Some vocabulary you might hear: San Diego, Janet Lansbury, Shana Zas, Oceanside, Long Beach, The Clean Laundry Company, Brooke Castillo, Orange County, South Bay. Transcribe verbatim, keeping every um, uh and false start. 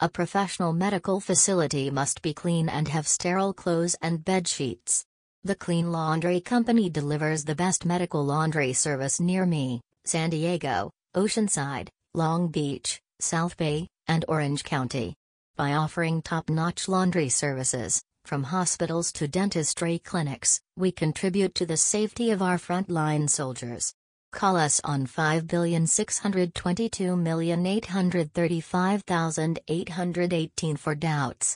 A professional medical facility must be clean and have sterile clothes and bed sheets. The Clean Laundry Company delivers the best medical laundry service near me, San Diego, Oceanside, Long Beach, South Bay, and Orange County. By offering top-notch laundry services, from hospitals to dentistry clinics, we contribute to the safety of our frontline soldiers. Call us on five billion six hundred twenty-two million eight hundred thirty-five thousand eight hundred eighteen for doubts.